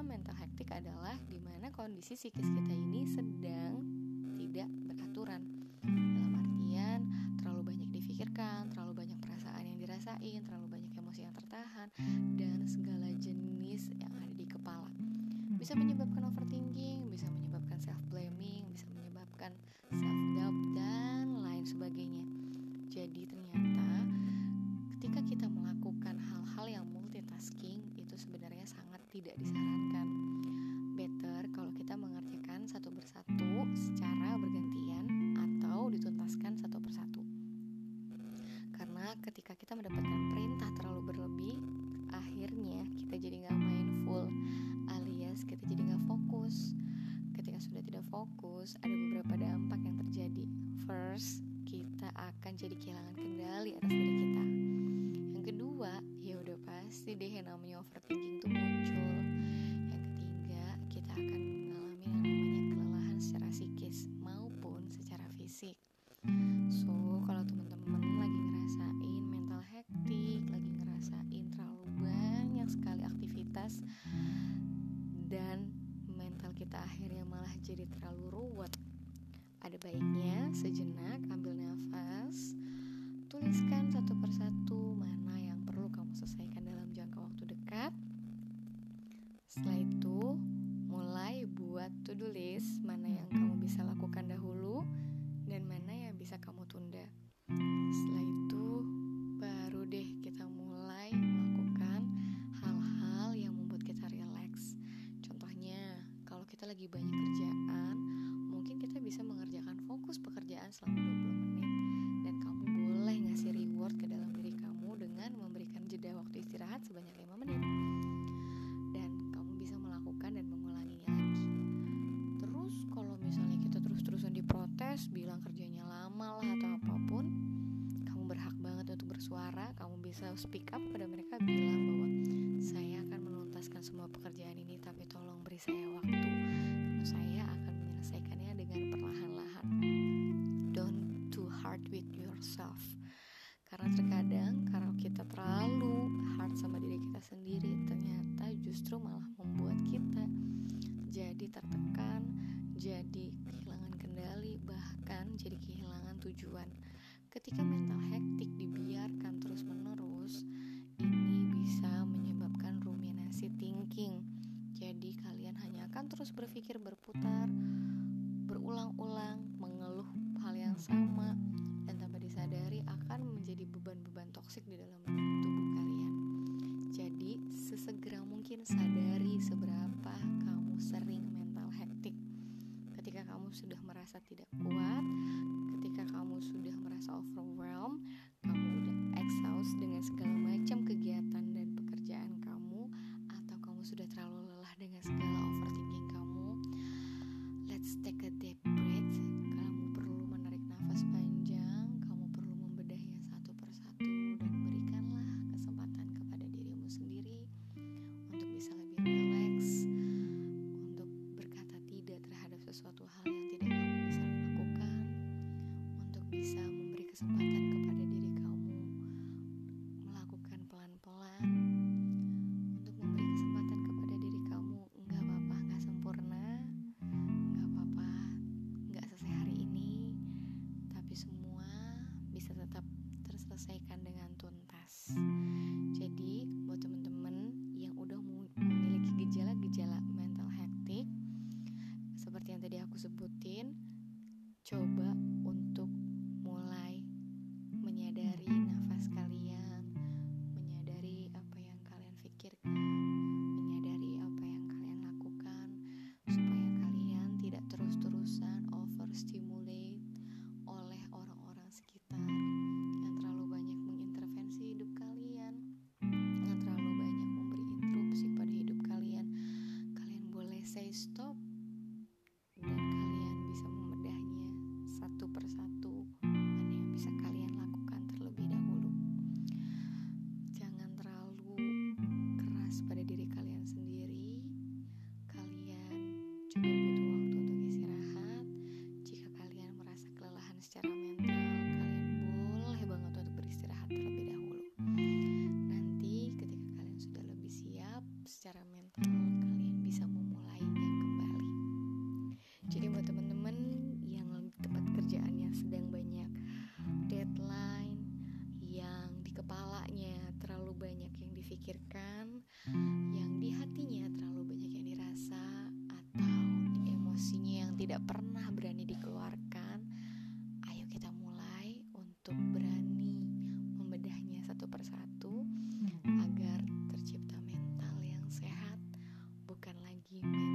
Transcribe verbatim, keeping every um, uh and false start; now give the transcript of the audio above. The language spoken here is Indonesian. Karena mental hektik adalah di mana kondisi psikis kita ini sedang tidak beraturan. Dalam artian terlalu banyak difikirkan, terlalu banyak perasaan yang dirasain, terlalu banyak emosi yang tertahan, dan segala jenis yang ada di kepala. Bisa menyebabkan overthinking, bisa menyebabkan self-blaming, bisa menyebabkan self-doubt, dan lain sebagainya. Jadi ternyata ketika kita melakukan hal-hal yang multitasking, itu sebenarnya sangat tidak disarankan. Better kalau kita mengerjakan satu persatu secara bergantian atau dituntaskan satu persatu. Karena ketika kita mendapatkan perintah terlalu berlebih, akhirnya kita jadi gak mindful, alias kita jadi gak fokus. Ketika sudah tidak fokus, ada beberapa dampak yang terjadi. First, kita akan jadi kehilangan kendali atas diri kita. Yang kedua, ya udah pasti deh yang namanya overthinking tuh muncul. Yang ketiga, kita akan mengalami yang namanya kelelahan secara psikis maupun secara fisik. So, kalau teman-teman lagi ngerasain mental hektik, lagi ngerasain terlalu banyak sekali aktivitas dan mental kita akhirnya malah jadi terlalu ruwet, ada baiknya sejenak ambil nafas, tuliskan satu persatu mana yang perlu kamu selesaikan dalam jangka waktu dekat. Setelah itu mulai buat to-do list, mana yang kamu bisa lakukan dahulu dan mana yang bisa kamu tunda. Setelah itu baru deh kita mulai melakukan hal-hal yang membuat kita relax. Contohnya kalau kita lagi banyak kerjaan, bisa mengerjakan fokus pekerjaan selama dua puluh menit, dan kamu boleh ngasih reward ke dalam diri kamu dengan memberikan jeda waktu istirahat sebanyak lima menit, dan kamu bisa melakukan dan mengulanginya lagi. Terus kalau misalnya kita terus-terusan diprotes, bilang kerjanya lama lah atau apapun, kamu berhak banget untuk bersuara. Kamu bisa speak up pada mereka, bilang bahwa saya akan menuntaskan semua pekerjaan ini, tapi tolong beri saya waktu, karena saya akan menyelesaikannya dengan perlahan-lahan. Don't too hard with yourself. Karena terkadang kalau kita terlalu hard sama diri kita sendiri, ternyata justru malah membuat kita jadi tertekan, jadi kehilangan kendali, bahkan jadi kehilangan tujuan. Ketika mental hektik dibiarkan terus-menerus, ini bisa menyebabkan ruminasi thinking. Jadi kalian hanya akan terus berpikir berputar, berulang-ulang, mengeluh hal yang sama, dan tanpa disadari akan menjadi beban-beban toksik di dalam tubuh kalian. Jadi sesegera mungkin sadari seberapa kamu sering mental hektik. Ketika kamu sudah merasa tidak kuat, ketika kamu sudah merasa overwhelmed, kamu udah exhaust dengan segala macam kegiatan dan pekerjaan kamu, atau kamu sudah terlalu lelah dengan segala overthinking kamu, let's take a deep breath. Kamu perlu menarik nafas panjang, kamu perlu membedahnya satu persatu, dan berikanlah kesempatan kepada dirimu sendiri untuk bisa lebih relax, untuk berkata tidak terhadap sesuatu hal yang tidak kamu bisa lakukan, untuk bisa memberi kesempatan kepada diri kamu melakukan pelan-pelan. Selesaikan dengan tuntas. Jadi buat teman-teman yang udah memiliki gejala-gejala mental hektik seperti yang tadi aku sebutin, coba untuk mulai menyadari nafas kalian, menyadari apa yang kalian pikirkan, menyadari apa yang kalian lakukan, supaya kalian tidak terus-terusan overstimulate oleh orang-orang sekitar. Say stop, dan kalian bisa memedahnya satu persatu, mana yang bisa kalian lakukan terlebih dahulu. Jangan terlalu keras pada diri kalian sendiri. Kalian juga butuh waktu untuk istirahat. Jika kalian merasa kelelahan secara mental, kalian boleh banget untuk beristirahat terlebih dahulu. Nanti ketika kalian sudah lebih siap secara mental, kalian bisa terfikirkan, yang di hatinya terlalu banyak yang dirasa, atau di emosinya yang tidak pernah berani dikeluarkan. Ayo kita mulai untuk berani membedahnya satu persatu, agar tercipta mental yang sehat, bukan lagi mental